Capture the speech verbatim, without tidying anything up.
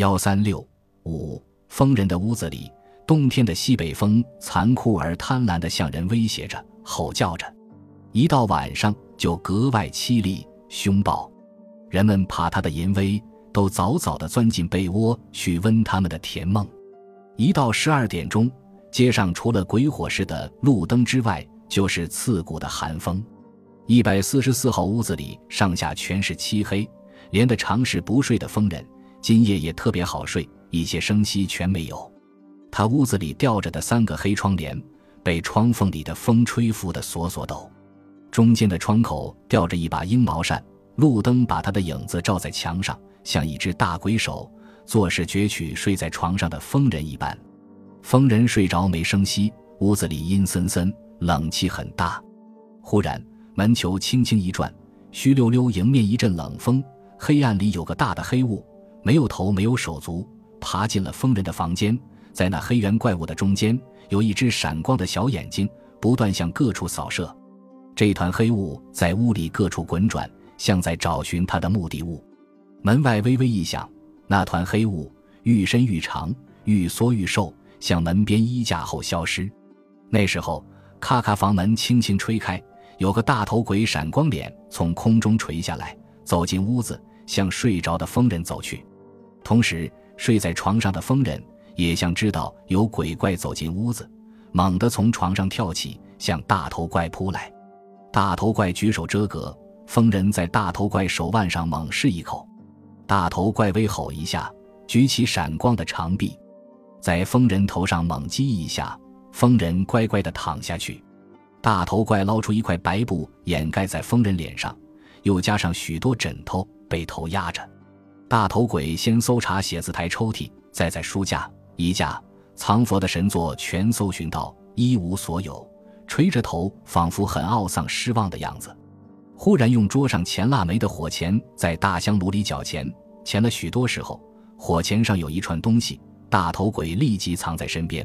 一三六五疯人的屋子里，冬天的西北风残酷而贪婪地向人威胁着，吼叫着，一到晚上就格外凄厉凶暴。人们怕他的淫威，都早早地钻进被窝去温他们的甜梦。一到十二点钟，街上除了鬼火似的路灯之外，就是刺骨的寒风。一四四号屋子里上下全是漆黑，连得长时不睡的疯人今夜也特别好睡，一些声息全没有。他屋子里吊着的三个黑窗帘被窗缝里的风吹拂得索索抖，中间的窗口吊着一把鹰毛扇，路灯把他的影子照在墙上，像一只大鬼手做事攫取睡在床上的疯人一般。疯人睡着没声息，屋子里阴森森，冷气很大。忽然门球轻轻一转，虚溜溜迎面一阵冷风，黑暗里有个大的黑雾，没有头没有手足，爬进了疯人的房间。在那黑圆怪物的中间，有一只闪光的小眼睛，不断向各处扫射。这团黑雾在屋里各处滚转，像在找寻它的目的物。门外微微一响，那团黑雾愈伸愈长，愈缩愈瘦，向门边衣架后消失。那时候咔咔房门轻轻吹开，有个大头鬼闪光脸从空中垂下来，走进屋子，向睡着的疯人走去。同时睡在床上的疯人也像知道有鬼怪走进屋子，猛地从床上跳起，向大头怪扑来。大头怪举手遮隔，疯人在大头怪手腕上猛试一口，大头怪微吼一下，举起闪光的长臂在疯人头上猛击一下，疯人乖乖地躺下去。大头怪捞出一块白布掩盖在疯人脸上，又加上许多枕头被头压着。大头鬼先搜查写字台抽屉，再在书架一架藏佛的神座全搜寻到，一无所有，垂着头仿佛很懊丧失望的样子。忽然用桌上前腊梅的火钳在大香炉里搅钳，钳了许多时候，火钳上有一串东西，大头鬼立即藏在身边。